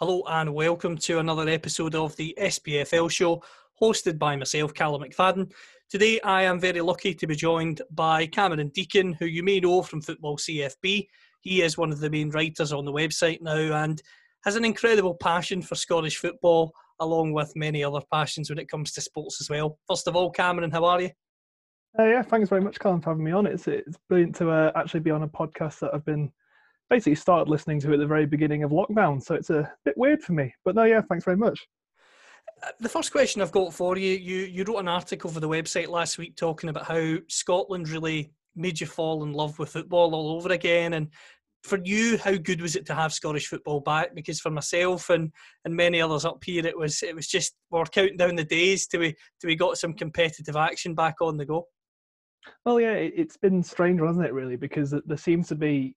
Hello and welcome to another episode of the SPFL Show, hosted by myself, Callum McFadden. Today I am very lucky to be joined by Cameron Deacon, who you may know from Football CFB. He is one of the main writers on the website now and has an incredible passion for Scottish football, along with many other passions when it comes to sports as well. First of all, Cameron, how are you? Yeah, thanks very much, Callum, for having me on. It's brilliant to actually be on a podcast that I've been basically started listening to at the very beginning of lockdown, so it's a bit weird for me. But no, yeah, thanks very much. The first question I've got for you, you wrote an article for the website last week talking about how Scotland really made you fall in love with football all over again. And for you, how good was it to have Scottish football back? Because for myself and many others up here, it was just, we're counting down the days till we got some competitive action back on the go. Well, yeah, it's been strange, hasn't it, really? Because there seems to be,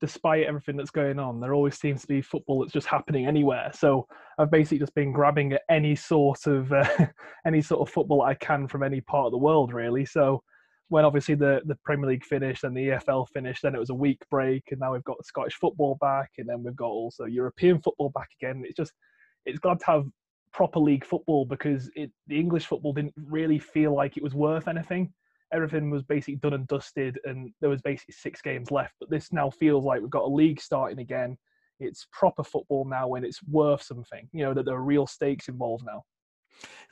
despite everything that's going on, there always seems to be football that's just happening anywhere. So I've basically just been grabbing at any sort of football I can from any part of the world, really. So when obviously the Premier League finished and the EFL finished, then it was a week break, and now we've got Scottish football back, and then we've got also European football back again. It's glad to have proper league football, because the English football didn't really feel like it was worth anything. Everything was basically done and dusted, and there was basically 6 games left. But this now feels like we've got a league starting again. It's proper football now, and it's worth something, you know, that there are real stakes involved now.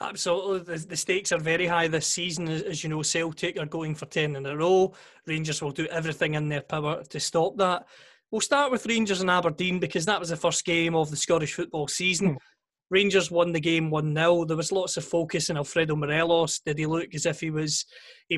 Absolutely. The stakes are very high this season. As you know, Celtic are going for 10 in a row. Rangers will do everything in their power to stop that. We'll start with Rangers and Aberdeen, because that was the first game of the Scottish football season. Rangers won the game 1-0. There was lots of focus on Alfredo Morelos. Did he look as if he was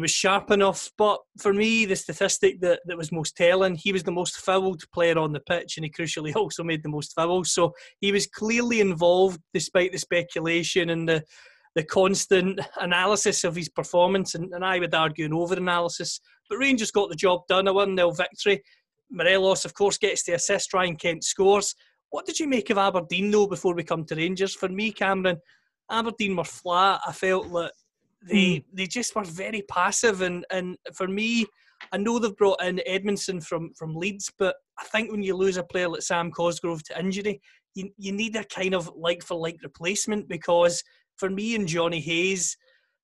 sharp enough? But for me, the statistic that was most telling, he was the most fouled player on the pitch, and he crucially also made the most fouls. So he was clearly involved, despite the speculation and the constant analysis of his performance, and I would argue an over-analysis. But Rangers got the job done, a 1-0 victory. Morelos, of course, gets the assist. Ryan Kent scores. What did you make of Aberdeen, though, before we come to Rangers? For me, Cameron, Aberdeen were flat. I felt that they just were very passive. And for me, I know they've brought in Edmondson from Leeds, but I think when you lose a player like Sam Cosgrove to injury, you need a kind of like-for-like replacement, because for me and Johnny Hayes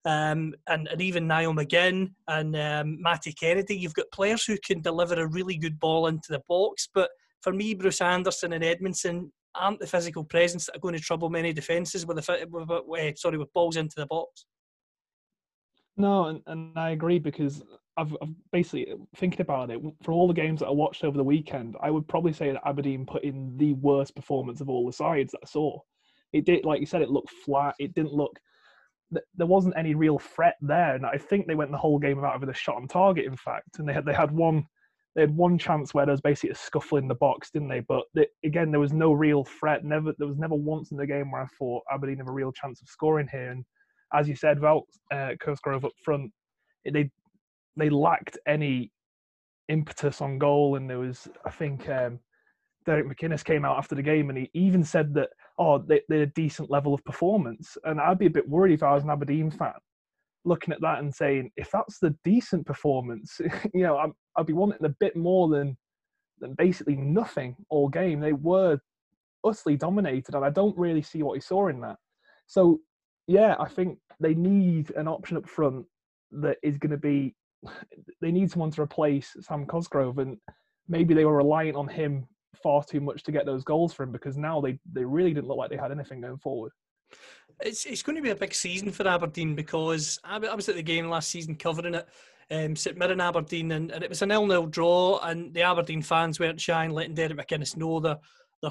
and even Niall McGinn and Matty Kennedy, you've got players who can deliver a really good ball into the box, but for me, Bruce Anderson and Edmondson aren't the physical presence that are going to trouble many defences with balls into the box. No, and I agree, because I've basically, thinking about it, for all the games that I watched over the weekend, I would probably say that Aberdeen put in the worst performance of all the sides that I saw. It did, like you said, it looked flat. It didn't look... There wasn't any real threat there. And I think they went the whole game out with a shot on target, in fact. And they had one... They had one chance where there was basically a scuffle in the box, didn't they? But again, there was no real threat. There was never once in the game where I thought Aberdeen have a real chance of scoring here. And as you said, without Cosgrove up front, they lacked any impetus on goal. And there was, I think, Derek McInnes came out after the game and he even said that, they're a decent level of performance. And I'd be a bit worried if I was an Aberdeen fan, looking at that and saying, if that's the decent performance, you know, I'd be wanting a bit more than basically nothing all game. They were utterly dominated, and I don't really see what he saw in that. So, yeah, I think they need an option up front that is going to be... They need someone to replace Sam Cosgrove, and maybe they were reliant on him far too much to get those goals for him, because now they really didn't look like they had anything going forward. It's going to be a big season for Aberdeen, because I was at the game last season covering it, St Mirren Aberdeen, and it was a 0-0 draw, and the Aberdeen fans weren't shy in letting Derek McInnes know their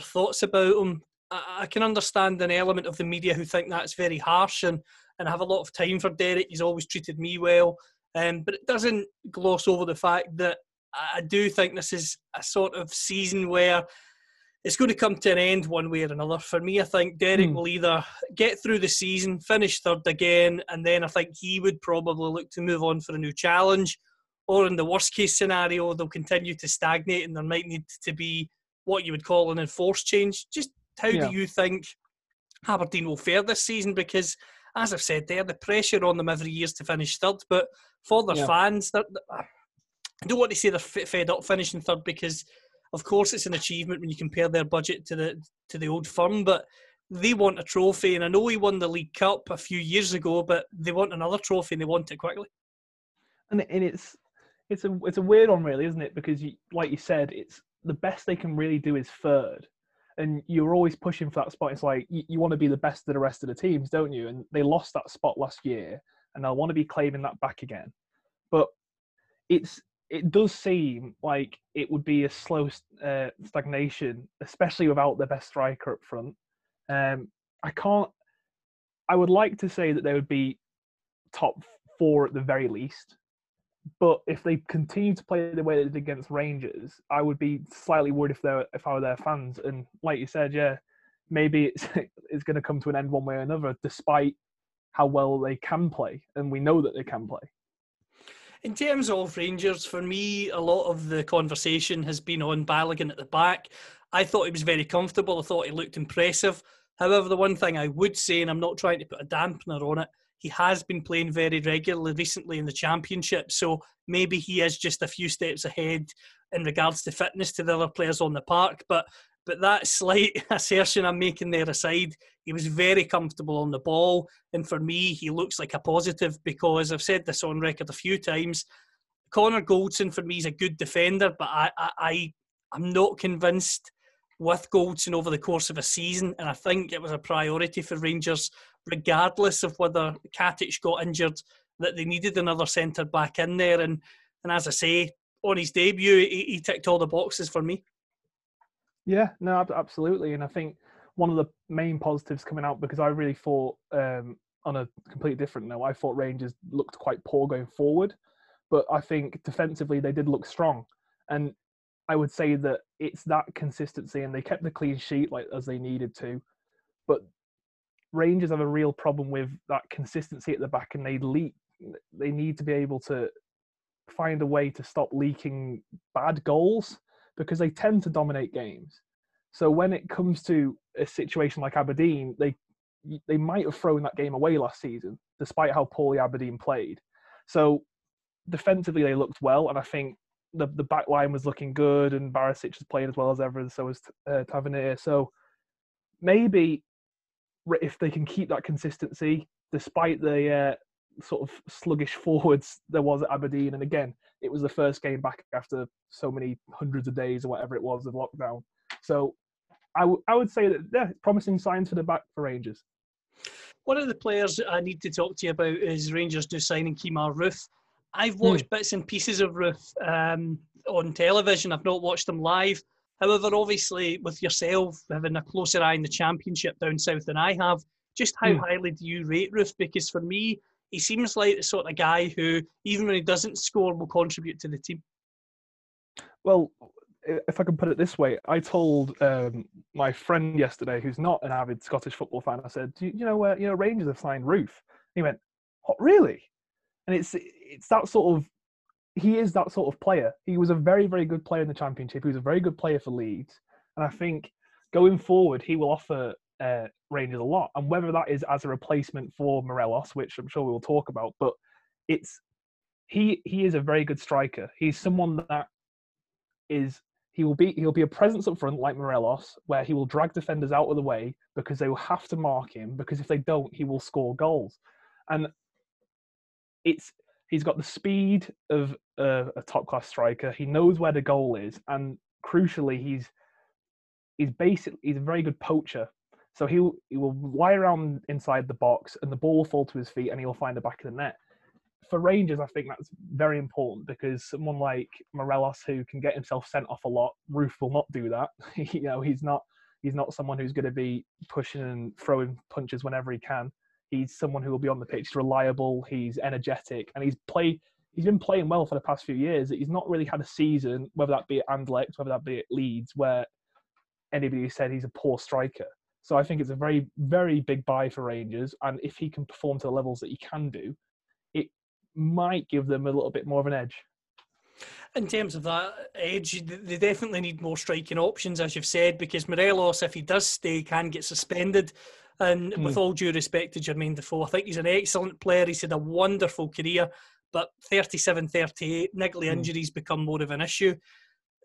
thoughts about him. I can understand an element of the media who think that's very harsh, and I have a lot of time for Derek. He's always treated me well, but it doesn't gloss over the fact that I do think this is a sort of season where it's going to come to an end one way or another. For me, I think Derek will either get through the season, finish third again, and then I think he would probably look to move on for a new challenge. Or in the worst-case scenario, they'll continue to stagnate and there might need to be what you would call an enforced change. Just how do you think Aberdeen will fare this season? Because, as I've said there, the pressure on them every year is to finish third. But for their fans, I don't want to say they're fed up finishing third, because Of course, it's an achievement when you compare their budget to the old firm, but they want a trophy. And I know he won the League Cup a few years ago, but they want another trophy and they want it quickly. And it's a weird one, really, isn't it? Because, like you said, it's the best they can really do is third. And you're always pushing for that spot. It's like you want to be the best of the rest of the teams, don't you? And they lost that spot last year, and they'll want to be claiming that back again. But it does seem like it would be a slow stagnation, especially without the best striker up front. I would like to say that they would be top four at the very least. But if they continue to play the way they did against Rangers, I would be slightly worried if I were their fans. And like you said, yeah, maybe it's going to come to an end one way or another, despite how well they can play. And we know that they can play. In terms of Rangers, for me, a lot of the conversation has been on Balogun at the back. I thought he was very comfortable. I thought he looked impressive. However, the one thing I would say, and I'm not trying to put a dampener on it, he has been playing very regularly recently in the Championship, so maybe he is just a few steps ahead in regards to fitness to the other players on the park. But that slight assertion I'm making there aside, he was very comfortable on the ball. And for me, he looks like a positive because I've said this on record a few times. Connor Goldson, for me, is a good defender, but I'm not convinced with Goldson over the course of a season, and I think it was a priority for Rangers, regardless of whether Katic got injured, that they needed another centre-back in there. And as I say, on his debut, he ticked all the boxes for me. Yeah, no, absolutely. And I think one of the main positives coming out, because I really thought, on a completely different note, I thought Rangers looked quite poor going forward, but I think defensively they did look strong. And I would say that it's that consistency, and they kept the clean sheet like as they needed to. But Rangers have a real problem with that consistency at the back, and they need to be able to find a way to stop leaking bad goals, because they tend to dominate games. So when it comes to a situation like Aberdeen, they might have thrown that game away last season, despite how poorly Aberdeen played. So defensively they looked well, and I think the back line was looking good, and Barisic was playing as well as ever, and so was Tavernier. So maybe if they can keep that consistency, despite the sort of sluggish forwards there was at Aberdeen, and again, it was the first game back after so many hundreds of days or whatever it was of lockdown. So I would say that, yeah, promising signs for the back for Rangers. One of the players I need to talk to you about is Rangers' new signing, Kemar Roofe. I've watched bits and pieces of Roofe on television. I've not watched them live. However, obviously, with yourself having a closer eye in the Championship down south than I have, just how highly do you rate Roofe? Because for me, he seems like the sort of guy who, even when he doesn't score, will contribute to the team. Well, if I can put it this way, I told my friend yesterday, who's not an avid Scottish football fan, I said, "Do you know, Rangers have signed Roofe." He went, "What, really?" And it's that sort of, he is that sort of player. He was a very, very good player in the Championship. He was a very good player for Leeds. And I think going forward, he will offer Rangers a lot. And whether that is as a replacement for Morelos, which I'm sure we'll talk about, but he is a very good striker. He's someone that is, he'll be a presence up front like Morelos, where he will drag defenders out of the way because they will have to mark him, because if they don't, he will score goals. And he's got the speed of a top-class striker. He knows where the goal is, and crucially, he's a very good poacher. So he will lie around inside the box, and the ball will fall to his feet, and he'll find the back of the net. For Rangers, I think that's very important, because someone like Morelos, who can get himself sent off a lot, Roofe will not do that. He's not someone who's going to be pushing and throwing punches whenever he can. He's someone who will be on the pitch. He's reliable, he's energetic, and he's been playing well for the past few years. He's not really had a season, whether that be at Anderlecht, whether that be at Leeds, where anybody said he's a poor striker. So I think it's a very, very big buy for Rangers, and if he can perform to the levels that he can do, it might give them a little bit more of an edge. In terms of that edge, they definitely need more striking options, as you've said, because Morelos, if he does stay, can get suspended. And with all due respect to Jermaine Defoe, I think he's an excellent player. He's had a wonderful career, but 37-38, niggly injuries become more of an issue.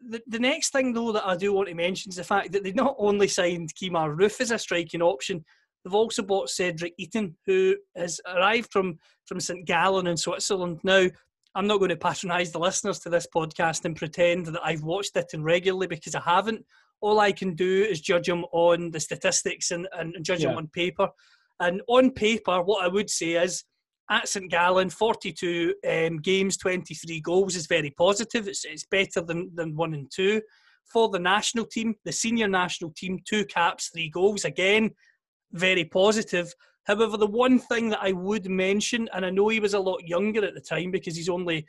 The next thing, though, that I do want to mention is the fact that they've not only signed Kemar Roofe as a striking option, they've also bought Cedric Eaton, who has arrived from St Gallen in Switzerland. Now, I'm not going to patronise the listeners to this podcast and pretend that I've watched it and regularly, because I haven't. All I can do is judge him on the statistics and judge him on paper. And on paper, what I would say is, at St Gallen, 42 games, 23 goals is very positive. It's better than 1 and 2. For the national team, the senior national team, 2 caps, 3 goals. Again, very positive. However, the one thing that I would mention, and I know he was a lot younger at the time because he's only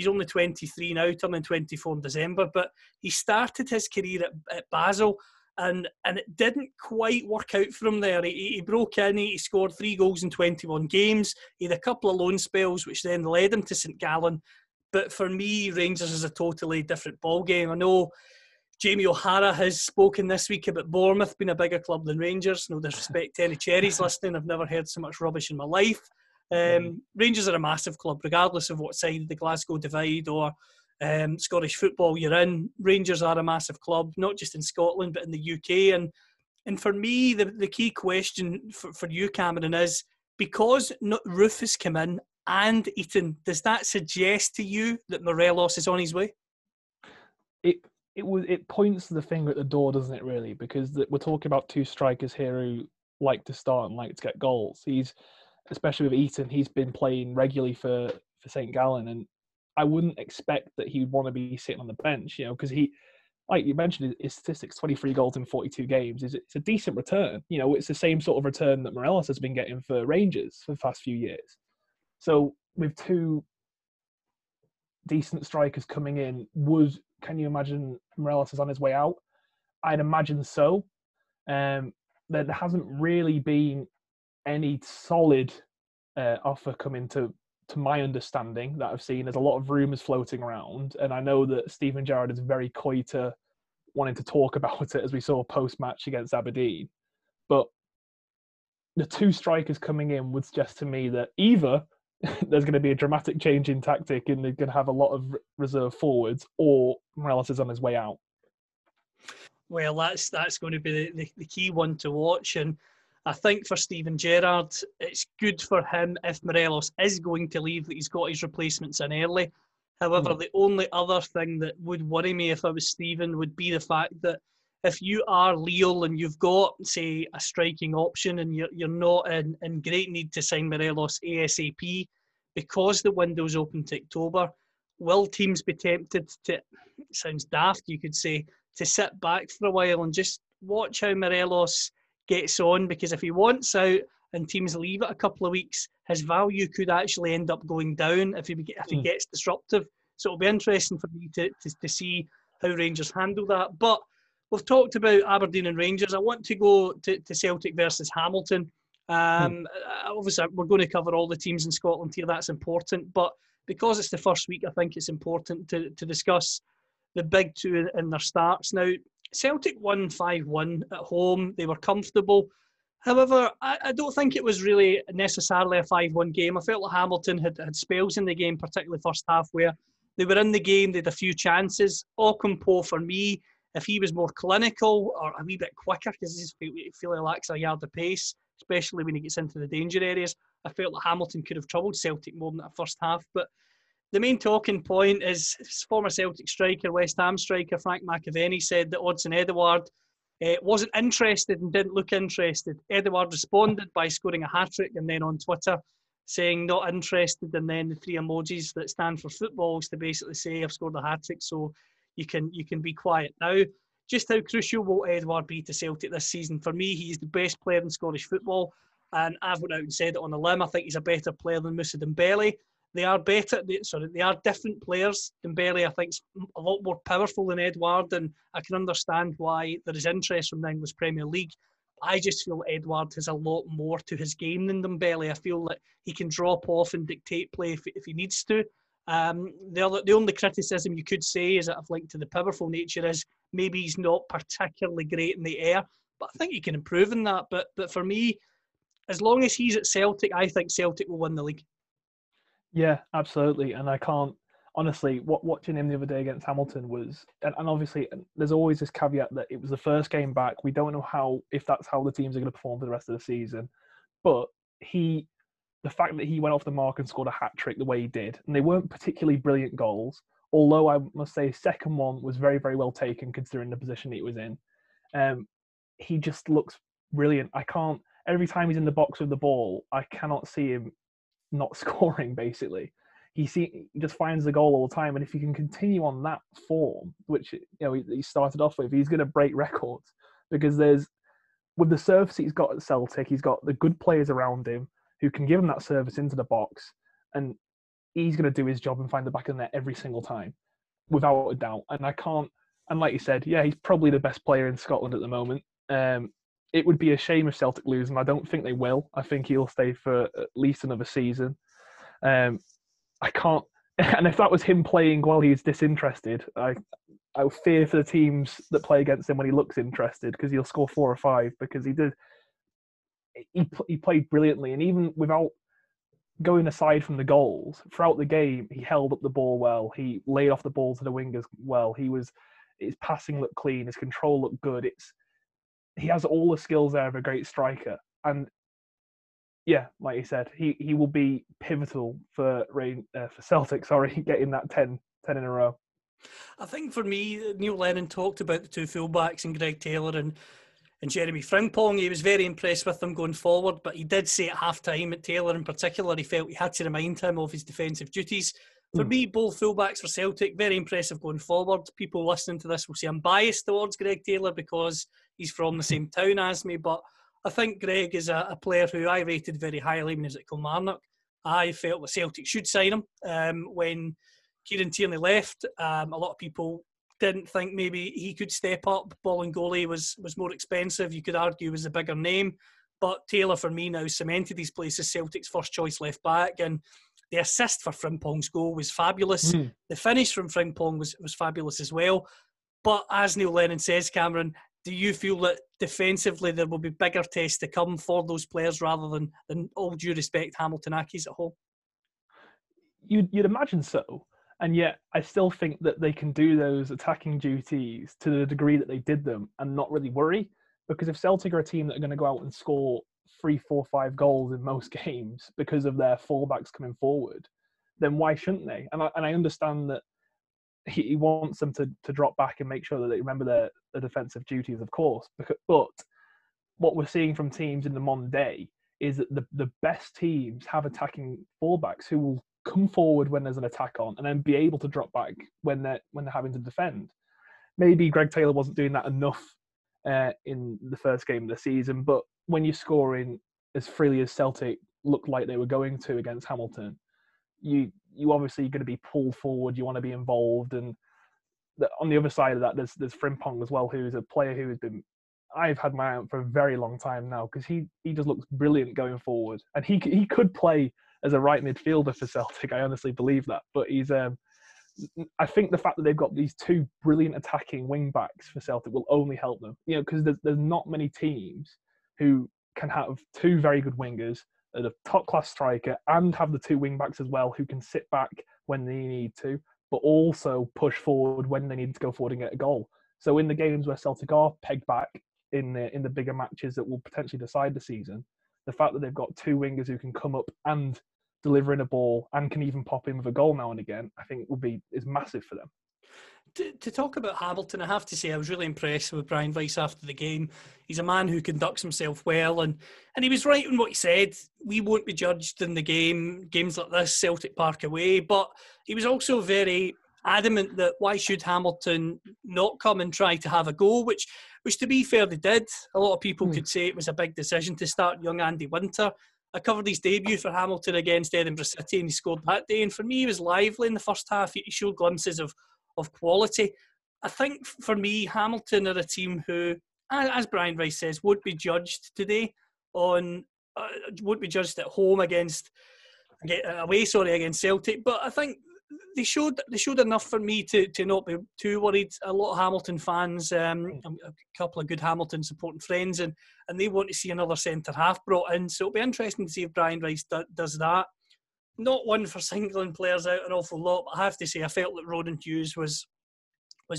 23 now, turning 24 in December, but he started his career at Basel. And it didn't quite work out for him there. He broke in, he scored 3 goals in 21 games. He had a couple of loan spells, which then led him to St Gallen. But for me, Rangers is a totally different ballgame. I know Jamie O'Hara has spoken this week about Bournemouth being a bigger club than Rangers. No disrespect to any cherries listening. I've never heard so much rubbish in my life. Rangers are a massive club, regardless of what side of the Glasgow Divide or Scottish football you're in. Rangers are a massive club, not just in Scotland but in the UK. And for me, the key question for you, Cameron, is, because Roofe has come in and Eaton, does that suggest to you that Morelos is on his way? It points the finger at the door, doesn't it? Really, because we're talking about two strikers here who like to start and like to get goals. He's, especially with Eaton, he's been playing regularly for St Gallen, and I wouldn't expect that he would want to be sitting on the bench, you know, because he, like you mentioned, his statistics, 23 goals in 42 games, it's a decent return. You know, it's the same sort of return that Morelos has been getting for Rangers for the past few years. So with two decent strikers coming in, can you imagine Morelos is on his way out? I'd imagine so. There hasn't really been any solid offer coming to my understanding, that I've seen. There's a lot of rumours floating around, and I know that Steven Gerrard is very coy to wanting to talk about it, as we saw post-match against Aberdeen. But the two strikers coming in would suggest to me that either there's going to be a dramatic change in tactic and they're going to have a lot of reserve forwards, or Morelos is on his way out. Well, that's going to be the key one to watch, and I think for Steven Gerrard, it's good for him if Morelos is going to leave that he's got his replacements in early. However, the only other thing that would worry me if I was Steven would be the fact that if you are Lille and you've got, say, a striking option and you're not in great need to sign Morelos ASAP, because the window's open to October, will teams be tempted to, it sounds daft, you could say, to sit back for a while and just watch how Morelos gets on, because if he wants out and teams leave it a couple of weeks, his value could actually end up going down if he gets disruptive. So it'll be interesting for me to see how Rangers handle that. But we've talked about Aberdeen and Rangers. I want to go to Celtic versus Hamilton. Obviously, we're going to cover all the teams in Scotland here. That's important. But because it's the first week, I think it's important to discuss the big two and their starts. Now, Celtic won 5-1 at home. They were comfortable. However, I don't think it was really necessarily a 5-1 game. I felt like Hamilton had spells in the game, particularly first half, where they were in the game, they had a few chances. Okompo, for me, if he was more clinical or a wee bit quicker, because I feel he lacks a yard of pace, especially when he gets into the danger areas, I felt like Hamilton could have troubled Celtic more than that first half. But the main talking point is former Celtic striker, West Ham striker Frank McAvaney said that Odsonne Édouard wasn't interested and didn't look interested. Édouard responded by scoring a hat-trick, and then on Twitter saying not interested, and then the three emojis that stand for footballs to basically say, I've scored a hat-trick, so you can be quiet now. Just how crucial will Édouard be to Celtic this season? For me, he's the best player in Scottish football, and I've went out and said it on a limb. I think he's a better player than Moussa Dembele. They are different players. Dembele, I think, is a lot more powerful than Édouard, and I can understand why there is interest from the English Premier League. I just feel Édouard has a lot more to his game than Dembele. I feel that he can drop off and dictate play if he needs to. The only criticism you could say is that I've linked to the powerful nature is maybe he's not particularly great in the air, but I think he can improve in that. But for me, as long as he's at Celtic, I think Celtic will win the league. Yeah, absolutely. And I can't honestly, watching him the other day against Hamilton was, and obviously there's always this caveat that it was the first game back. We don't know if that's how the teams are going to perform for the rest of the season. But the fact that he went off the mark and scored a hat-trick the way he did, and they weren't particularly brilliant goals, although I must say his second one was very, very well taken considering the position he was in. He just looks brilliant. Every time he's in the box with the ball, I cannot see him not scoring, basically. He just finds the goal all the time, and if he can continue on that form, which he started off with, he's going to break records, because with the service he's got at Celtic, he's got the good players around him who can give him that service into the box, and he's going to do his job and find the back of the net every single time, without a doubt. And like you said, yeah, he's probably the best player in Scotland at the moment. It would be a shame if Celtic lose, and I don't think they will. I think he'll stay for at least another season. And if that was him playing while he's disinterested, I fear for the teams that play against him when he looks interested, because he'll score 4 or 5, because he played brilliantly. And even without going aside from the goals, throughout the game, he held up the ball well. He laid off the ball to the wingers well. His passing looked clean. His control looked good. He has all the skills there of a great striker. And yeah, like you said, he will be pivotal for Celtic, getting that 10 in a row. I think for me, Neil Lennon talked about the two fullbacks and Greg Taylor and Jeremy Frimpong. He was very impressed with them going forward, but he did say at half-time, at Taylor in particular, he felt he had to remind him of his defensive duties. For me, both fullbacks for Celtic, very impressive going forward. People listening to this will say I'm biased towards Greg Taylor because he's from the same town as me, but I think Greg is a player who I rated very highly when he was at Kilmarnock. I felt that Celtic should sign him. When Kieran Tierney left, a lot of people didn't think maybe he could step up. Bolingoli was more expensive. You could argue was a bigger name. But Taylor, for me, now cemented his place as Celtic's first choice left back. And the assist for Frimpong's goal was fabulous. The finish from Frimpong was fabulous as well. But as Neil Lennon says, Cameron, do you feel that defensively there will be bigger tests to come for those players rather than all due respect, Hamilton Accies at home? You'd imagine so. And yet I still think that they can do those attacking duties to the degree that they did them and not really worry. Because if Celtic are a team that are going to go out and score 3, 4, 5 goals in most games because of their fullbacks coming forward, then why shouldn't they? And I understand that he wants them to drop back and make sure that they remember their defensive duties, of course. But what we're seeing from teams in the modern day is that the best teams have attacking fullbacks who will come forward when there's an attack on and then be able to drop back when they're having to defend. Maybe Greg Taylor wasn't doing that enough in the first game of the season, but when you're scoring as freely as Celtic looked like they were going to against Hamilton, you obviously are going to be pulled forward. You want to be involved, and on the other side of that, there's Frimpong as well, who's a player who has been, I've had my eye on for a very long time now, because he just looks brilliant going forward, and he could play as a right midfielder for Celtic. I honestly believe that, but I think the fact that they've got these two brilliant attacking wing backs for Celtic will only help them, because there's not many teams who can have two very good wingers, a top-class striker, and have the two wing-backs as well who can sit back when they need to, but also push forward when they need to go forward and get a goal. So in the games where Celtic are pegged back in the bigger matches that will potentially decide the season, the fact that they've got two wingers who can come up and deliver in a ball and can even pop in with a goal now and again, I think is massive for them. To talk about Hamilton, I have to say I was really impressed with Brian Rice after the game. He's a man who conducts himself well, and he was right in what he said. We won't be judged in the games like this, Celtic Park away, but he was also very adamant that why should Hamilton not come and try to have a go, which to be fair they did. A lot of people could say it was a big decision to start young Andy Winter. I covered his debut for Hamilton against Edinburgh City and he scored that day, and for me he was lively in the first half. He showed glimpses of quality. I think for me, Hamilton are a team who, as Brian Rice says, would be judged today would be judged at home against Celtic. But I think they showed enough for me to not be too worried. A lot of Hamilton fans, a couple of good Hamilton supporting friends, and they want to see another centre half brought in. So it'll be interesting to see if Brian Rice does that. not one for singling players out an awful lot, but I have to say I felt that Ronan Hughes was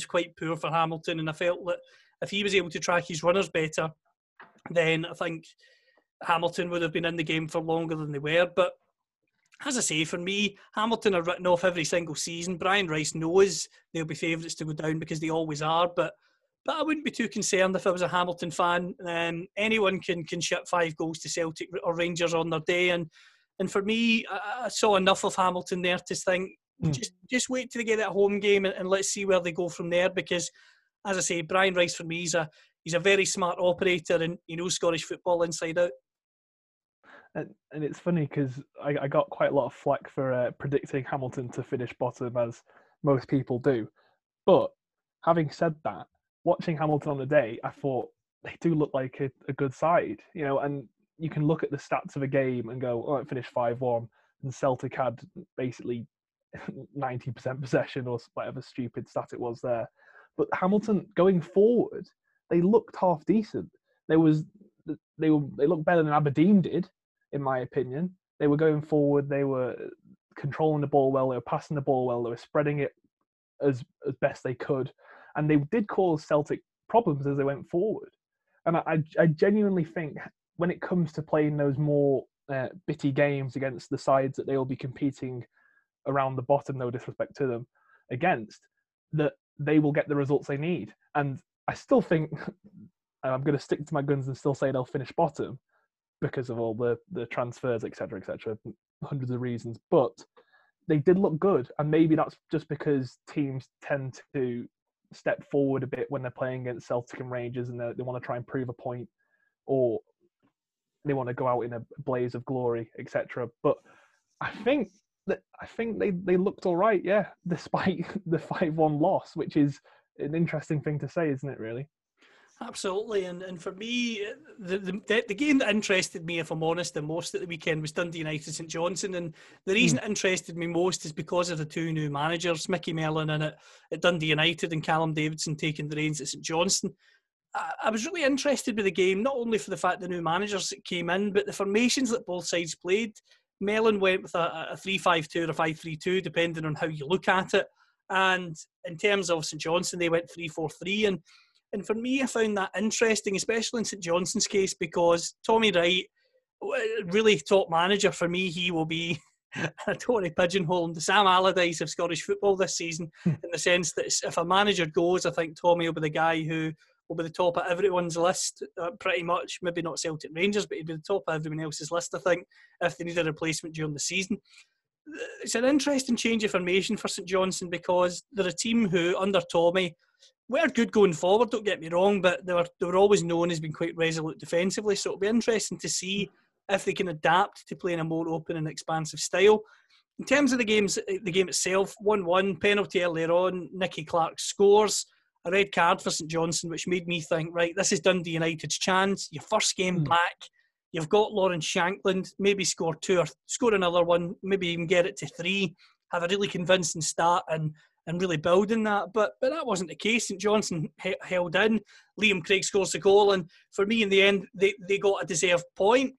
quite poor for Hamilton, and I felt that if he was able to track his runners better, then I think Hamilton would have been in the game for longer than they were. But as I say, for me, Hamilton are written off every single season. Brian Rice knows they'll be favourites to go down because they always are, but I wouldn't be too concerned if I was a Hamilton fan. Anyone can ship 5 goals to Celtic or Rangers on their day, and for me, I saw enough of Hamilton there to think, just wait till they get that home game and let's see where they go from there, because, as I say, Brian Rice for me, he's a very smart operator and he knows Scottish football inside out. And it's funny because I got quite a lot of flack for predicting Hamilton to finish bottom, as most people do. But having said that, watching Hamilton on the day, I thought they do look like a good side, you know. And you can look at the stats of a game and go, oh, it finished 5-1, and Celtic had basically 90% possession or whatever stupid stat it was there. But Hamilton going forward, they looked half decent. They looked better than Aberdeen did, in my opinion. They were going forward, they were controlling the ball well, they were passing the ball well, they were spreading it as best they could, and they did cause Celtic problems as they went forward. And I genuinely think when it comes to playing those more bitty games against the sides that they will be competing around the bottom, no disrespect to them, against, that they will get the results they need. And I still think, and I'm going to stick to my guns and still say they'll finish bottom, because of all the transfers, etc., hundreds of reasons. But they did look good, and maybe that's just because teams tend to step forward a bit when they're playing against Celtic and Rangers, and they want to try and prove a point, or they want to go out in a blaze of glory, etc. But I think they looked all right, yeah, despite the 5-1 loss, which is an interesting thing to say, isn't it, really? Absolutely, and for me, the game that interested me, if I'm honest, the most at the weekend was Dundee United St Johnstone, and the reason it interested me most is because of the two new managers, Mickey Mellon in at Dundee United and Callum Davidson taking the reins at St Johnstone. I was really interested with the game, not only for the fact the new managers that came in, but the formations that both sides played. Mellon went with a 3-5-2 or a 5-3-2, depending on how you look at it, and in terms of St Johnstone, they went 3-4-3, And for me, I found that interesting, especially in St Johnstone's case, because Tommy Wright, really top manager for me, he will be, I don't want to pigeonhole him, the Sam Allardyce of Scottish football this season, in the sense that if a manager goes, I think Tommy will be the guy who will be the top of everyone's list, pretty much, maybe not Celtic Rangers, but he'd be the top of everyone else's list, I think, if they need a replacement during the season. It's an interesting change of formation for St Johnstone, because they're a team who, under Tommy, we're good going forward, don't get me wrong, but they were always known as being quite resolute defensively, so it'll be interesting to see if they can adapt to playing a more open and expansive style. In terms of the game itself, 1-1, penalty earlier on, Nicky Clark scores, a red card for St Johnstone, which made me think, right, this is Dundee United's chance, your first game back, you've got Lauren Shankland, maybe score 2 or score another one, maybe even get it to 3, have a really convincing start and really building that, but that wasn't the case. St Johnstone held in, Liam Craig scores the goal, and for me, in the end, they got a deserved point.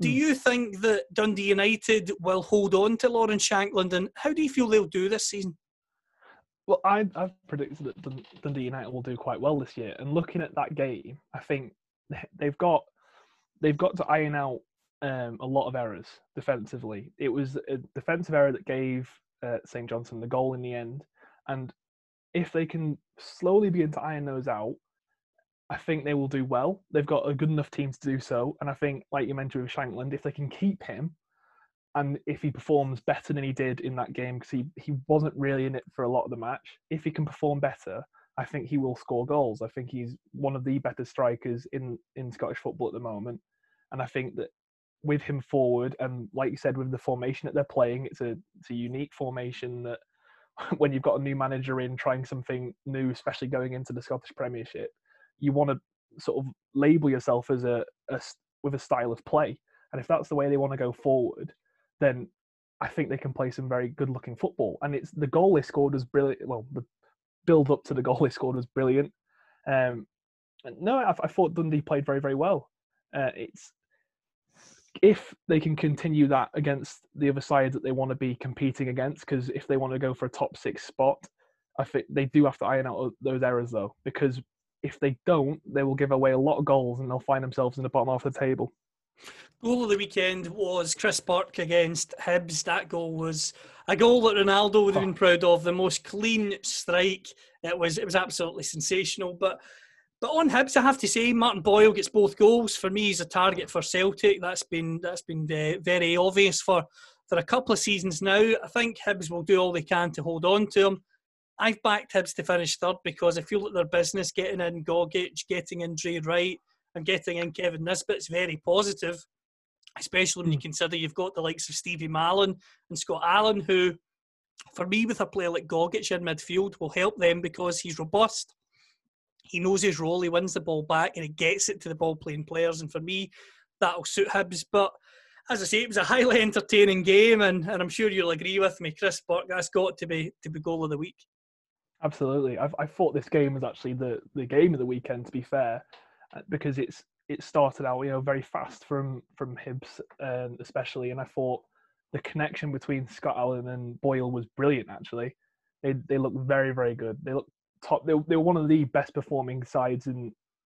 Do you think that Dundee United will hold on to Lauren Shankland, and how do you feel they'll do this season? Well, I've predicted that Dundee United will do quite well this year, and looking at that game, I think they've got to iron out a lot of errors defensively. It was a defensive error that gave St Johnstone the goal in the end, and if they can slowly begin to iron those out, I think they will do well. They've got a good enough team to do so, and I think, like you mentioned with Shankland, if they can keep him, and if he performs better than he did in that game, because he wasn't really in it for a lot of the match, if he can perform better, I think he will score goals. I think he's one of the better strikers in Scottish football at the moment, and I think that with him forward, and like you said, with the formation that they're playing, it's a unique formation that when you've got a new manager in trying something new, especially going into the Scottish Premiership, you want to sort of label yourself as with a style of play. And if that's the way they want to go forward, then I think they can play some very good looking football. And it's the goal they scored was brilliant. Well, the build up to the goal they scored was brilliant. I thought Dundee played very, very well. It's if they can continue that against the other side that they want to be competing against, because if they want to go for a top six spot, I think they do have to iron out those errors though, because if they don't, they will give away a lot of goals and they'll find themselves in the bottom half of the table. Goal of the weekend was Chris Burke against Hibs. That goal was a goal that Ronaldo would have been proud of, the most clean strike. It was absolutely sensational. But on Hibs, I have to say, Martin Boyle gets both goals. For me, he's a target for Celtic. That's been very obvious for a couple of seasons now. I think Hibs will do all they can to hold on to him. I've backed Hibs to finish third because I feel that their business getting in Gogic, getting in Dre Wright and getting in Kevin Nisbet's very positive, especially when you consider you've got the likes of Stevie Mallon and Scott Allan, who, for me, with a player like Gogic in midfield, will help them because he's robust. He knows his role, he wins the ball back and he gets it to the ball-playing players. And for me, that'll suit Hibs. But as I say, it was a highly entertaining game and I'm sure you'll agree with me, Chris Burke, that's got to be goal of the week. Absolutely. I thought this game was actually the game of the weekend, to be fair, because it started out, very fast from Hibs, especially. And I thought the connection between Scott Allan and Boyle was brilliant, actually. They looked very, very good. They looked top. They were one of the best performing sides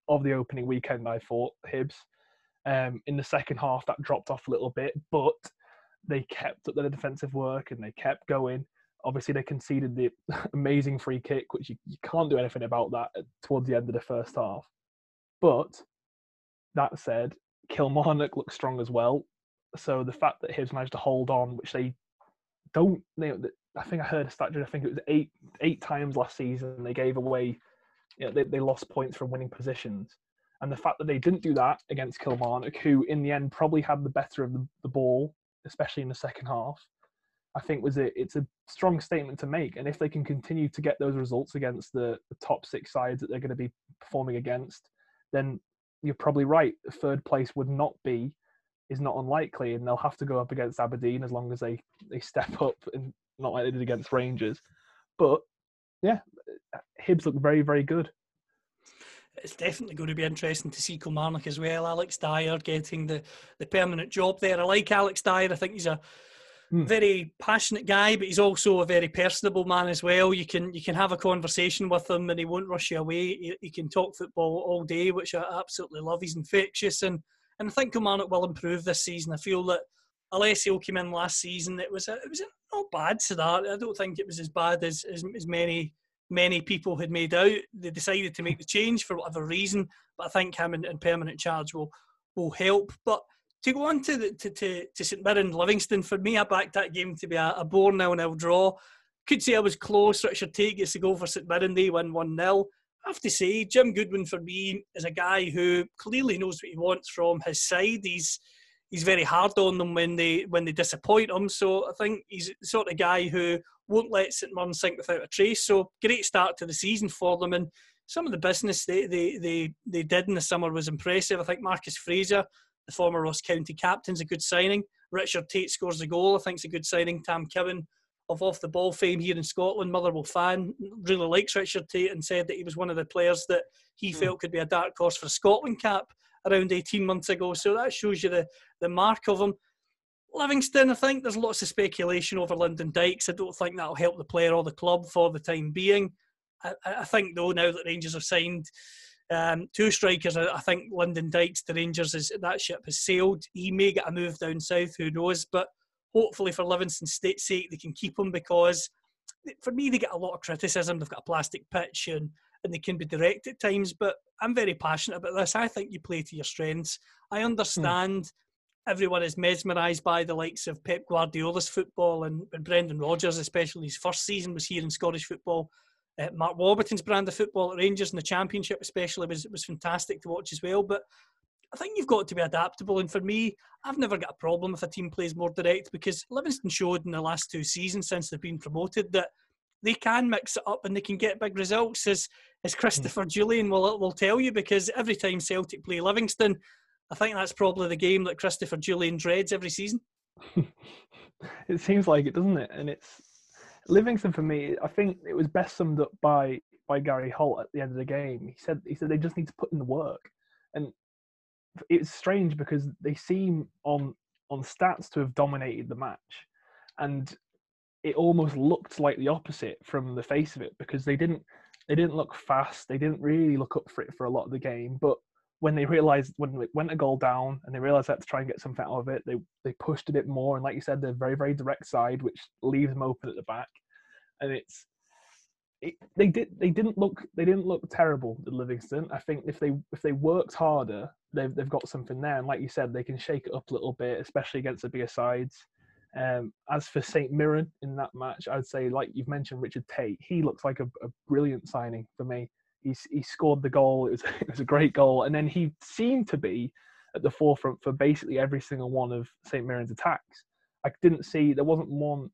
of the opening weekend, I thought, Hibs. In the second half, that dropped off a little bit, but they kept up their defensive work and they kept going. Obviously, they conceded the amazing free kick, which you can't do anything about that towards the end of the first half. But that said, Kilmarnock looked strong as well. So the fact that Hibs managed to hold on, which they don't, I think I heard a stat, I think it was eight times last season they gave away, they lost points from winning positions. And the fact that they didn't do that against Kilmarnock, who in the end probably had the better of the ball, especially in the second half, I think it's a strong statement to make. And if they can continue to get those results against the top six sides that they're going to be performing against, then you're probably right. Third place is not unlikely, and they'll have to go up against Aberdeen as long as they step up, and not like they did against Rangers. But yeah, Hibs look very, very good. It's definitely going to be interesting to see Kilmarnock as well. Alex Dyer getting the permanent job there. I like Alex Dyer. I think he's a very passionate guy, but he's also a very personable man as well. You can have a conversation with him and he won't rush you away. He can talk football all day, which I absolutely love. He's infectious and I think Kilmarnock will improve this season. I feel that Alessio came in last season. It was not bad start. I don't think it was as bad as many people had made out. They decided to make the change for whatever reason, but I think him in permanent charge will help. But to go on to St Mirren Livingston, for me, I backed that game to be a boring 0-0 draw. Could say I was close. Richard Tait gets the goal for St Mirren. They win 1-0. I have to say, Jim Goodwin, for me, is a guy who clearly knows what he wants from his side. He's very hard on them when they disappoint him. So I think he's the sort of guy who won't let St Mirren sink without a trace. So great start to the season for them. And some of the business they did in the summer was impressive. I think Marcus Fraser, the former Ross County captain's a good signing. Richard Tait scores the goal. I think it's a good signing. Tam Kibben of Off the Ball fame here in Scotland, Motherwell fan, really likes Richard Tait and said that he was one of the players that he felt could be a dark horse for a Scotland cap around 18 months ago. So that shows you the mark of him. Livingston, I think there's lots of speculation over Lyndon Dykes. I don't think that'll help the player or the club for the time being. I think, though, now that Rangers have signed two strikers, I think Lyndon Dykes to Rangers, that ship has sailed. He may get a move down south, who knows, but hopefully for Livingston's sake they can keep him, because for me they get a lot of criticism. They've got a plastic pitch and they can be direct at times, but I'm very passionate about this. I think you play to your strengths. I understand everyone is mesmerised by the likes of Pep Guardiola's football and Brendan Rodgers, especially his first season was here in Scottish football. Mark Warburton's brand of football at Rangers in the Championship especially was fantastic to watch as well. But I think you've got to be adaptable. And for me, I've never got a problem if a team plays more direct, because Livingston showed in the last two seasons since they've been promoted that they can mix it up and they can get big results, as Christopher Julian will tell you, because every time Celtic play Livingston, I think that's probably the game that Christopher Julian dreads every season. It seems like it, doesn't it? And it's Livingston, for me, I think it was best summed up by Gary Holt at the end of the game. He said they just need to put in the work. And it's strange because they seem on stats to have dominated the match, and it almost looked like the opposite from the face of it, because they didn't look fast, they didn't really look up for it for a lot of the game. But when they realised, when they went a goal down and they realised they had to try and get something out of it, they pushed a bit more. And like you said, they're very, very direct side, which leaves them open at the back. And they didn't look terrible at Livingston. I think if they worked harder, they've got something there. And like you said, they can shake it up a little bit, especially against the bigger sides. As for St Mirren in that match, I'd say, like you've mentioned, Richard Tait, he looks like a brilliant signing for me. He scored the goal. It was a great goal. And then he seemed to be at the forefront for basically every single one of St Mirren's attacks. I didn't see, there wasn't one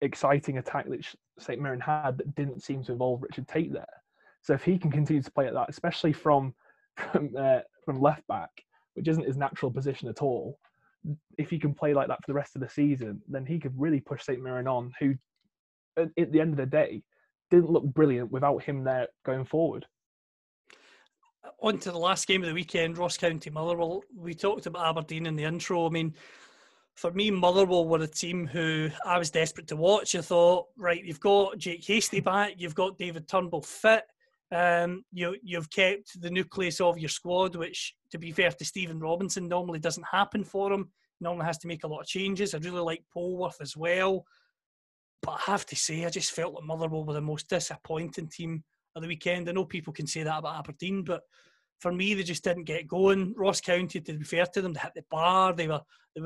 exciting attack that St Mirren had that didn't seem to involve Richard Tait there. So if he can continue to play at that, especially from left back, which isn't his natural position at all, if he can play like that for the rest of the season, then he could really push St Mirren on, who at the end of the day didn't look brilliant without him there going forward. On to the last game of the weekend, Ross County Motherwell. We talked about Aberdeen in the intro. I mean, for me, Motherwell were a team who I was desperate to watch. I thought, right, you've got Jake Hastie back, you've got David Turnbull fit, you've kept the nucleus of your squad, which, to be fair to Stephen Robinson, normally doesn't happen for him. He normally has to make a lot of changes. I really like Polworth as well. But I have to say, I just felt that Motherwell were the most disappointing team of the weekend. I know people can say that about Aberdeen, but for me, they just didn't get going. Ross County, to be fair to them, they hit the bar. They were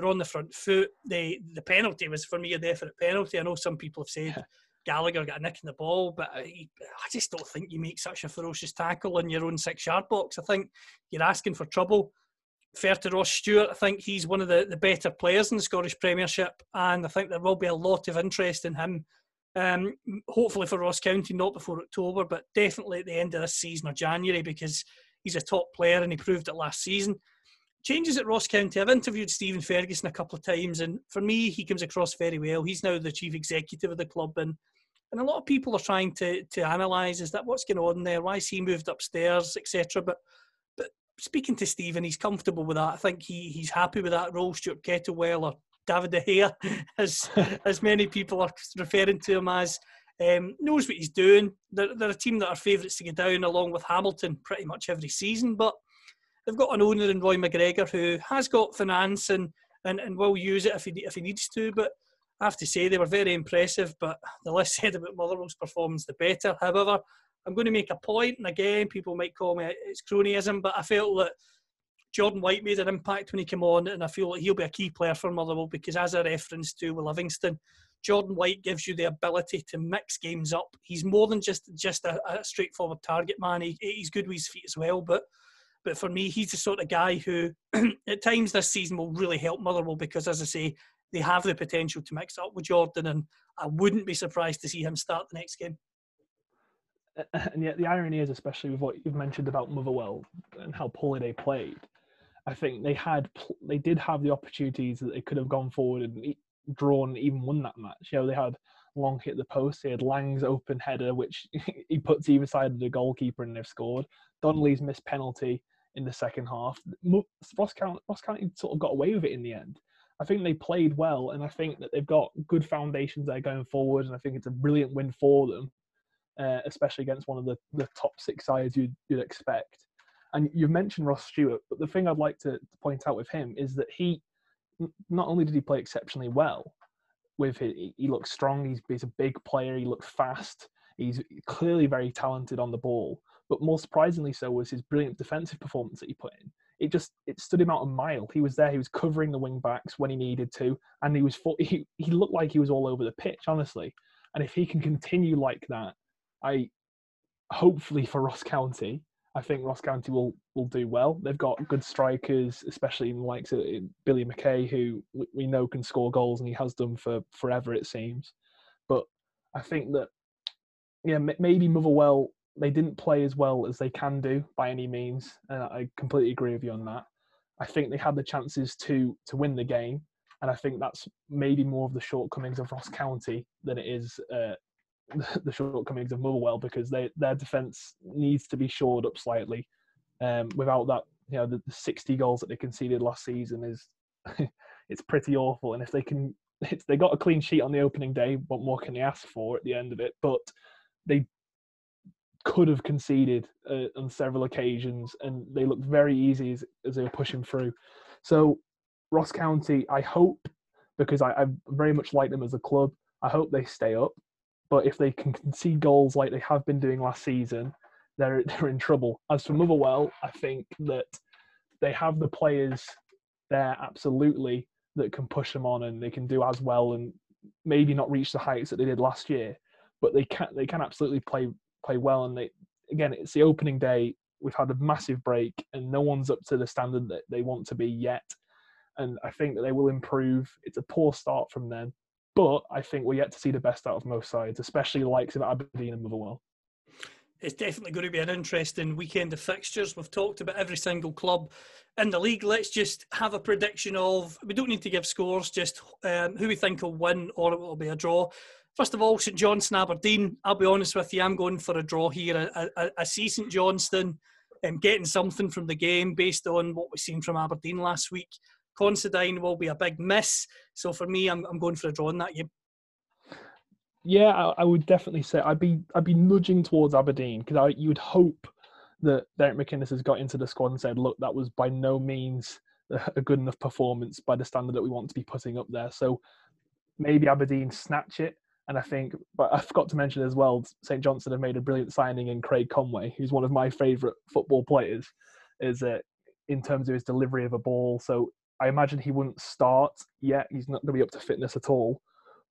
on the front foot. The penalty was, for me, a definite penalty. I know some people have said Gallagher got a nick in the ball, but I just don't think you make such a ferocious tackle in your own 6-yard box. I think you're asking for trouble. Fair to Ross Stewart, I think he's one of the better players in the Scottish Premiership, and I think there will be a lot of interest in him, hopefully for Ross County, not before October, but definitely at the end of this season or January, because he's a top player and he proved it last season. Changes at Ross County. I've interviewed Stephen Ferguson a couple of times, and for me, he comes across very well. He's now the chief executive of the club, and a lot of people are trying to analyse, is that what's going on there? Why is he moved upstairs, etc.? But speaking to Stephen, he's comfortable with that. I think he's happy with that role. Stuart Kettlewell or David De Gea, as many people are referring to him as, knows what he's doing. They're a team that are favourites to get down, along with Hamilton, pretty much every season. But they've got an owner in Roy McGregor who has got finance and will use it if he needs to. But I have to say, they were very impressive. But the less said about Motherwell's performance, the better. However, I'm going to make a point, and again, people might call me it's cronyism, but I felt that Jordan White made an impact when he came on, and I feel that he'll be a key player for Motherwell, because as a reference to with Livingston, Jordan White gives you the ability to mix games up. He's more than just a straightforward target man. He's good with his feet as well, but for me, he's the sort of guy who at times this season will really help Motherwell, because as I say, they have the potential to mix up with Jordan, and I wouldn't be surprised to see him start the next game. And yet the irony is, especially with what you've mentioned about Motherwell and how poorly they played, I think they did have the opportunities that they could have gone forward and drawn, even won that match. You know, they had Long hit the post, they had Lang's open header, which he puts either side of the goalkeeper, and they've scored. Donnelly's missed penalty in the second half. Ross County sort of got away with it in the end. I think they played well, and I think that they've got good foundations there going forward, and I think it's a brilliant win for them. Especially against one of the top six sides you'd expect. And you've mentioned Ross Stewart, but the thing I'd like to point out with him is that he, not only did he play exceptionally well, with it, he looked strong, he's a big player, he looked fast, he's clearly very talented on the ball, but more surprisingly so was his brilliant defensive performance that he put in. It stood him out a mile. He was there, he was covering the wing backs when he needed to, and he looked like he was all over the pitch, honestly. And if he can continue like that, hopefully for Ross County, I think Ross County will do well. They've got good strikers, especially in the likes of Billy McKay, who we know can score goals, and he has done for forever, it seems. But I think that, yeah, maybe Motherwell, they didn't play as well as they can do by any means, and I completely agree with you on that. I think they had the chances to win the game, and I think that's maybe more of the shortcomings of Ross County than it is the shortcomings of Motherwell, because their defence needs to be shored up slightly without that, you know, the 60 goals that they conceded last season is it's pretty awful. And if they can, they got a clean sheet on the opening day, what more can they ask for at the end of it? But they could have conceded on several occasions, and they looked very easy as they were pushing through. So Ross County, I hope, because I very much like them as a club, I hope they stay up. But if they can concede goals like they have been doing last season, they're in trouble. As for Motherwell, I think that they have the players there absolutely that can push them on, and they can do as well and maybe not reach the heights that they did last year. But they can absolutely play well. And they, again, it's the opening day. We've had a massive break and no one's up to the standard that they want to be yet. And I think that they will improve. It's a poor start from them, but I think we're yet to see the best out of most sides, especially the likes of Aberdeen and Motherwell. It's definitely going to be an interesting weekend of fixtures. We've talked about every single club in the league. Let's just have a prediction of, we don't need to give scores, just who we think will win or it will be a draw. First of all, St Johnstone, Aberdeen. I'll be honest with you, I'm going for a draw here. I see St Johnstone getting something from the game based on what we've seen from Aberdeen last week. Considine will be a big miss. So for me, I'm going for a draw in that game. Yeah, I would definitely say I'd be nudging towards Aberdeen, because you would hope that Derek McInnes has got into the squad and said, look, that was by no means a good enough performance by the standard that we want to be putting up there. So maybe Aberdeen snatch it. And I think, but I forgot to mention as well, St Johnstone have made a brilliant signing in Craig Conway, who's one of my favourite football players, in terms of his delivery of a ball. So I imagine he wouldn't start yet. He's not going to be up to fitness at all.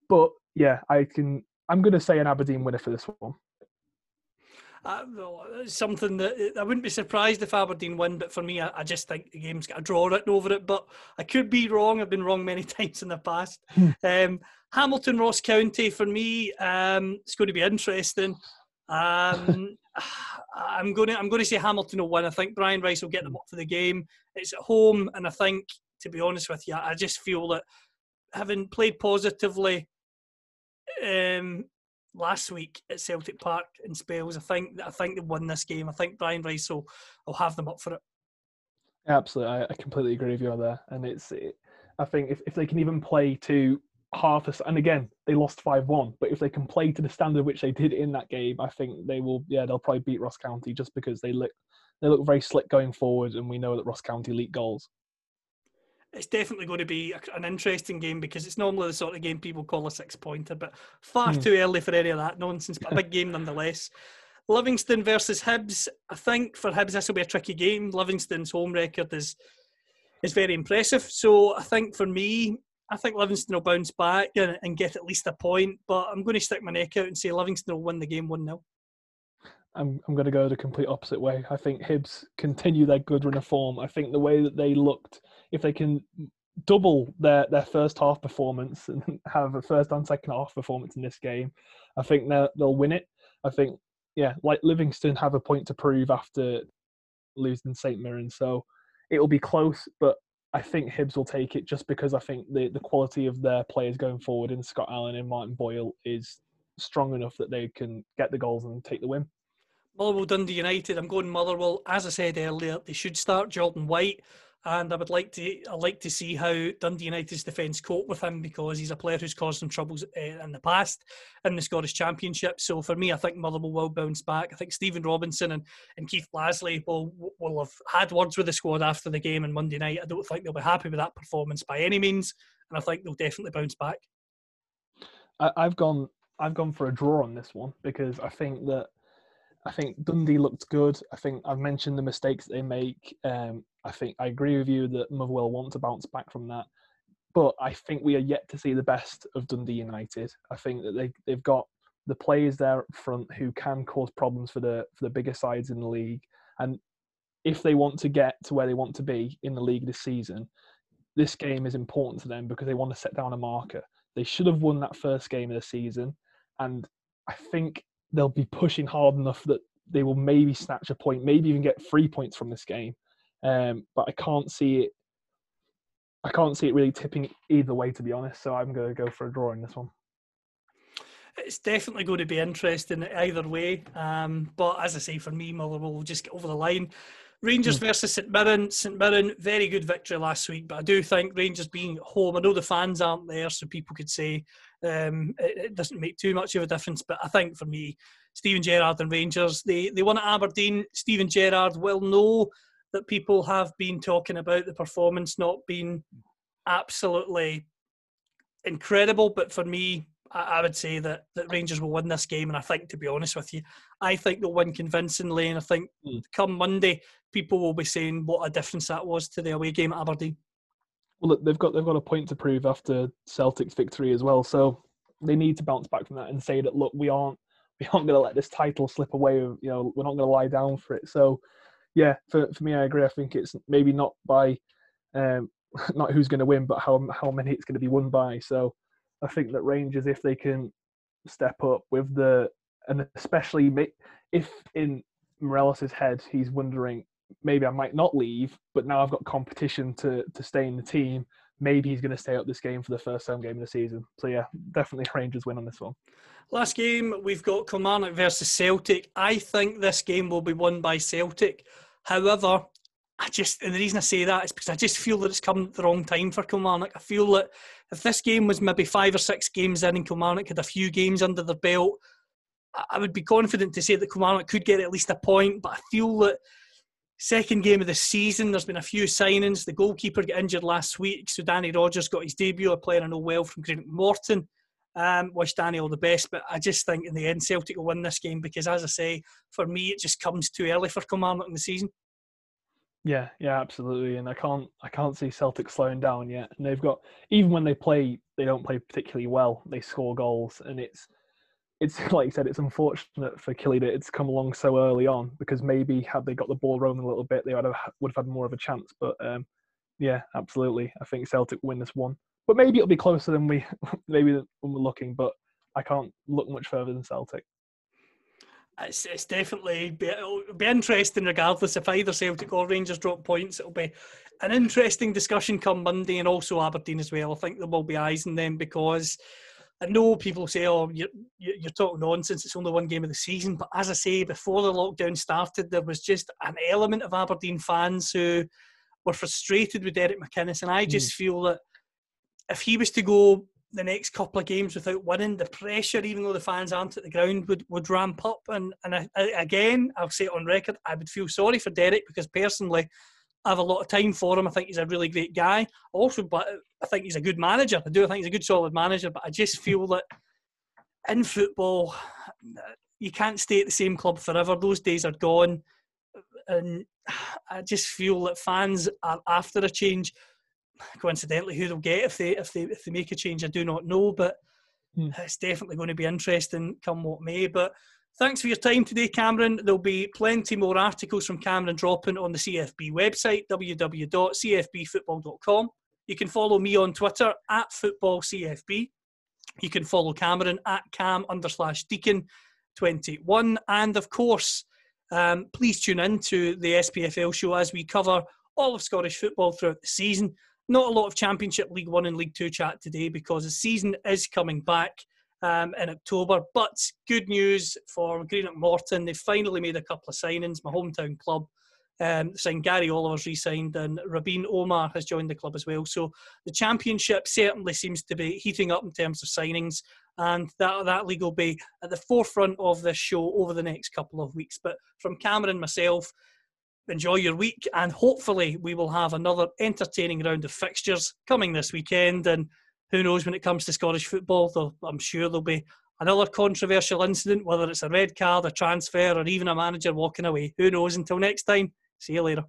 But yeah, I'm going to say an Aberdeen winner for this one. Something that I wouldn't be surprised if Aberdeen win, but for me, I just think the game's got a draw written over it. But I could be wrong. I've been wrong many times in the past. Hamilton, Ross County, for me, it's going to be interesting. I'm going to say Hamilton will win. I think Brian Rice will get them up for the game. It's at home, and I think, to be honest with you, I just feel that having played positively last week at Celtic Park in spells, I think they won this game. I think Brian Rice will have them up for it. Absolutely, I completely agree with you on there. And I think if they can even play to half a, and again they lost 5-1, but if they can play to the standard which they did in that game, I think they will. Yeah, they'll probably beat Ross County, just because they look very slick going forward, and we know that Ross County leak goals. It's definitely going to be an interesting game, because it's normally the sort of game people call a six-pointer, but far too early for any of that nonsense, but a big game nonetheless. Livingston versus Hibs. I think for Hibs this will be a tricky game. Livingston's home record is very impressive, so I think for me, I think Livingston will bounce back and get at least a point, but I'm going to stick my neck out and say Livingston will win the game 1-0. I'm going to go the complete opposite way. I think Hibs continue their good run of form. I think the way that they looked, if they can double their first half performance and have a first and second half performance in this game, I think they'll win it. I think, yeah, like Livingston have a point to prove after losing St Mirren, so it'll be close, but I think Hibs will take it, just because I think the quality of their players going forward in Scott Allan and Martin Boyle is strong enough that they can get the goals and take the win. Motherwell, Dundee United. I'm going Motherwell. As I said earlier, they should start Jordan White, and I'd like to see how Dundee United's defence cope with him, because he's a player who's caused some troubles in the past in the Scottish Championship. So for me, I think Motherwell will bounce back. I think Stephen Robinson and Keith Blasley will have had words with the squad after the game on Monday night. I don't think they'll be happy with that performance by any means, and I think they'll definitely bounce back. I've gone for a draw on this one, because I think Dundee looked good. I think I've mentioned the mistakes they make. I think I agree with you that Motherwell want to bounce back from that. But I think we are yet to see the best of Dundee United. I think that they've got the players there up front who can cause problems for the bigger sides in the league. And if they want to get to where they want to be in the league this season, this game is important to them, because they want to set down a marker. They should have won that first game of the season. And I think they'll be pushing hard enough that they will maybe snatch a point, maybe even get 3 points from this game. But I can't see it really tipping either way, to be honest. So I'm going to go for a draw in this one. It's definitely going to be interesting either way. But as I say, for me, Motherwell will just get over the line. Rangers versus St Mirren. St Mirren, very good victory last week, but I do think Rangers being at home, I know the fans aren't there, so people could say it doesn't make too much of a difference, but I think for me, Steven Gerrard and Rangers, they won at Aberdeen. Steven Gerrard will know that people have been talking about the performance not being absolutely incredible, but for me, I would say that Rangers will win this game, and I think, to be honest with you, I think they'll win convincingly, and I think come Monday, people will be saying what a difference that was to the away game at Aberdeen. Well, look, they've got a point to prove after Celtic's victory as well, so they need to bounce back from that and say that, look, we aren't going to let this title slip away. You know, we're not going to lie down for it. So, yeah, for me, I agree. I think it's maybe not by not who's going to win, but how many it's going to be won by. So I think that Rangers, if they can step up with and especially if in Morelos' head he's wondering, maybe I might not leave, but now I've got competition to stay in the team, maybe he's going to stay up this game for the first home game of the season. So yeah, definitely Rangers win on this one. Last game, we've got Kilmarnock versus Celtic. I think this game will be won by Celtic. However, and the reason I say that is because I just feel that it's come at the wrong time for Kilmarnock. I feel that if this game was maybe 5 or 6 games in and Kilmarnock had a few games under their belt, I would be confident to say that Kilmarnock could get at least a point, but I feel that second game of the season, there's been a few signings. The goalkeeper got injured last week, so Danny Rogers got his debut, a player I know well from Greenock Morton. Wish Danny all the best, but I just think in the end Celtic will win this game because, as I say, for me it just comes too early for Kilmarnock in the season. Yeah, absolutely, and I can't see Celtic slowing down yet. And they've got, even when they play, they don't play particularly well. They score goals, and it's like you said, it's unfortunate for Killy that it's come along so early on because maybe had they got the ball rolling a little bit, they would have had more of a chance. But yeah, absolutely, I think Celtic win this one, but maybe it'll be closer than we're looking. But I can't look much further than Celtic. It's definitely it'll be interesting regardless if either Celtic or Rangers drop points. It'll be an interesting discussion come Monday, and also Aberdeen as well. I think there will be eyes on them because I know people say, oh, you're talking nonsense, it's only one game of the season. But as I say, before the lockdown started, there was just an element of Aberdeen fans who were frustrated with Derek McInnes. And I just feel that if he was to go the next couple of games without winning, the pressure, even though the fans aren't at the ground, would ramp up. And again, I'll say it on record, I would feel sorry for Derek because personally, I have a lot of time for him. I think he's a really great guy. Also, but I think he's a good manager. I think he's a good, solid manager. But I just feel that in football, you can't stay at the same club forever. Those days are gone. And I just feel that fans are after a change. Coincidentally, who they'll get if they make a change, I do not know, but it's definitely going to be interesting come what may. But thanks for your time today, Cameron. There'll be plenty more articles from Cameron dropping on the CFB website, www.cfbfootball.com. You can follow me on Twitter at FootballCFB. You can follow Cameron at Cam_Deacon21. And of course, please tune in to the SPFL show as we cover all of Scottish football throughout the season. Not a lot of Championship League 1 and League 2 chat today because the season is coming back in October. But good news for Greenock Morton. They finally made a couple of signings. My hometown club signed Gary Oliver's re-signed and Rabin Omar has joined the club as well. So the Championship certainly seems to be heating up in terms of signings. And that league will be at the forefront of this show over the next couple of weeks. But from Cameron and myself, enjoy your week, and hopefully we will have another entertaining round of fixtures coming this weekend. And who knows, when it comes to Scottish football, I'm sure there'll be another controversial incident, whether it's a red card, a transfer, or even a manager walking away. Who knows? Until next time, see you later.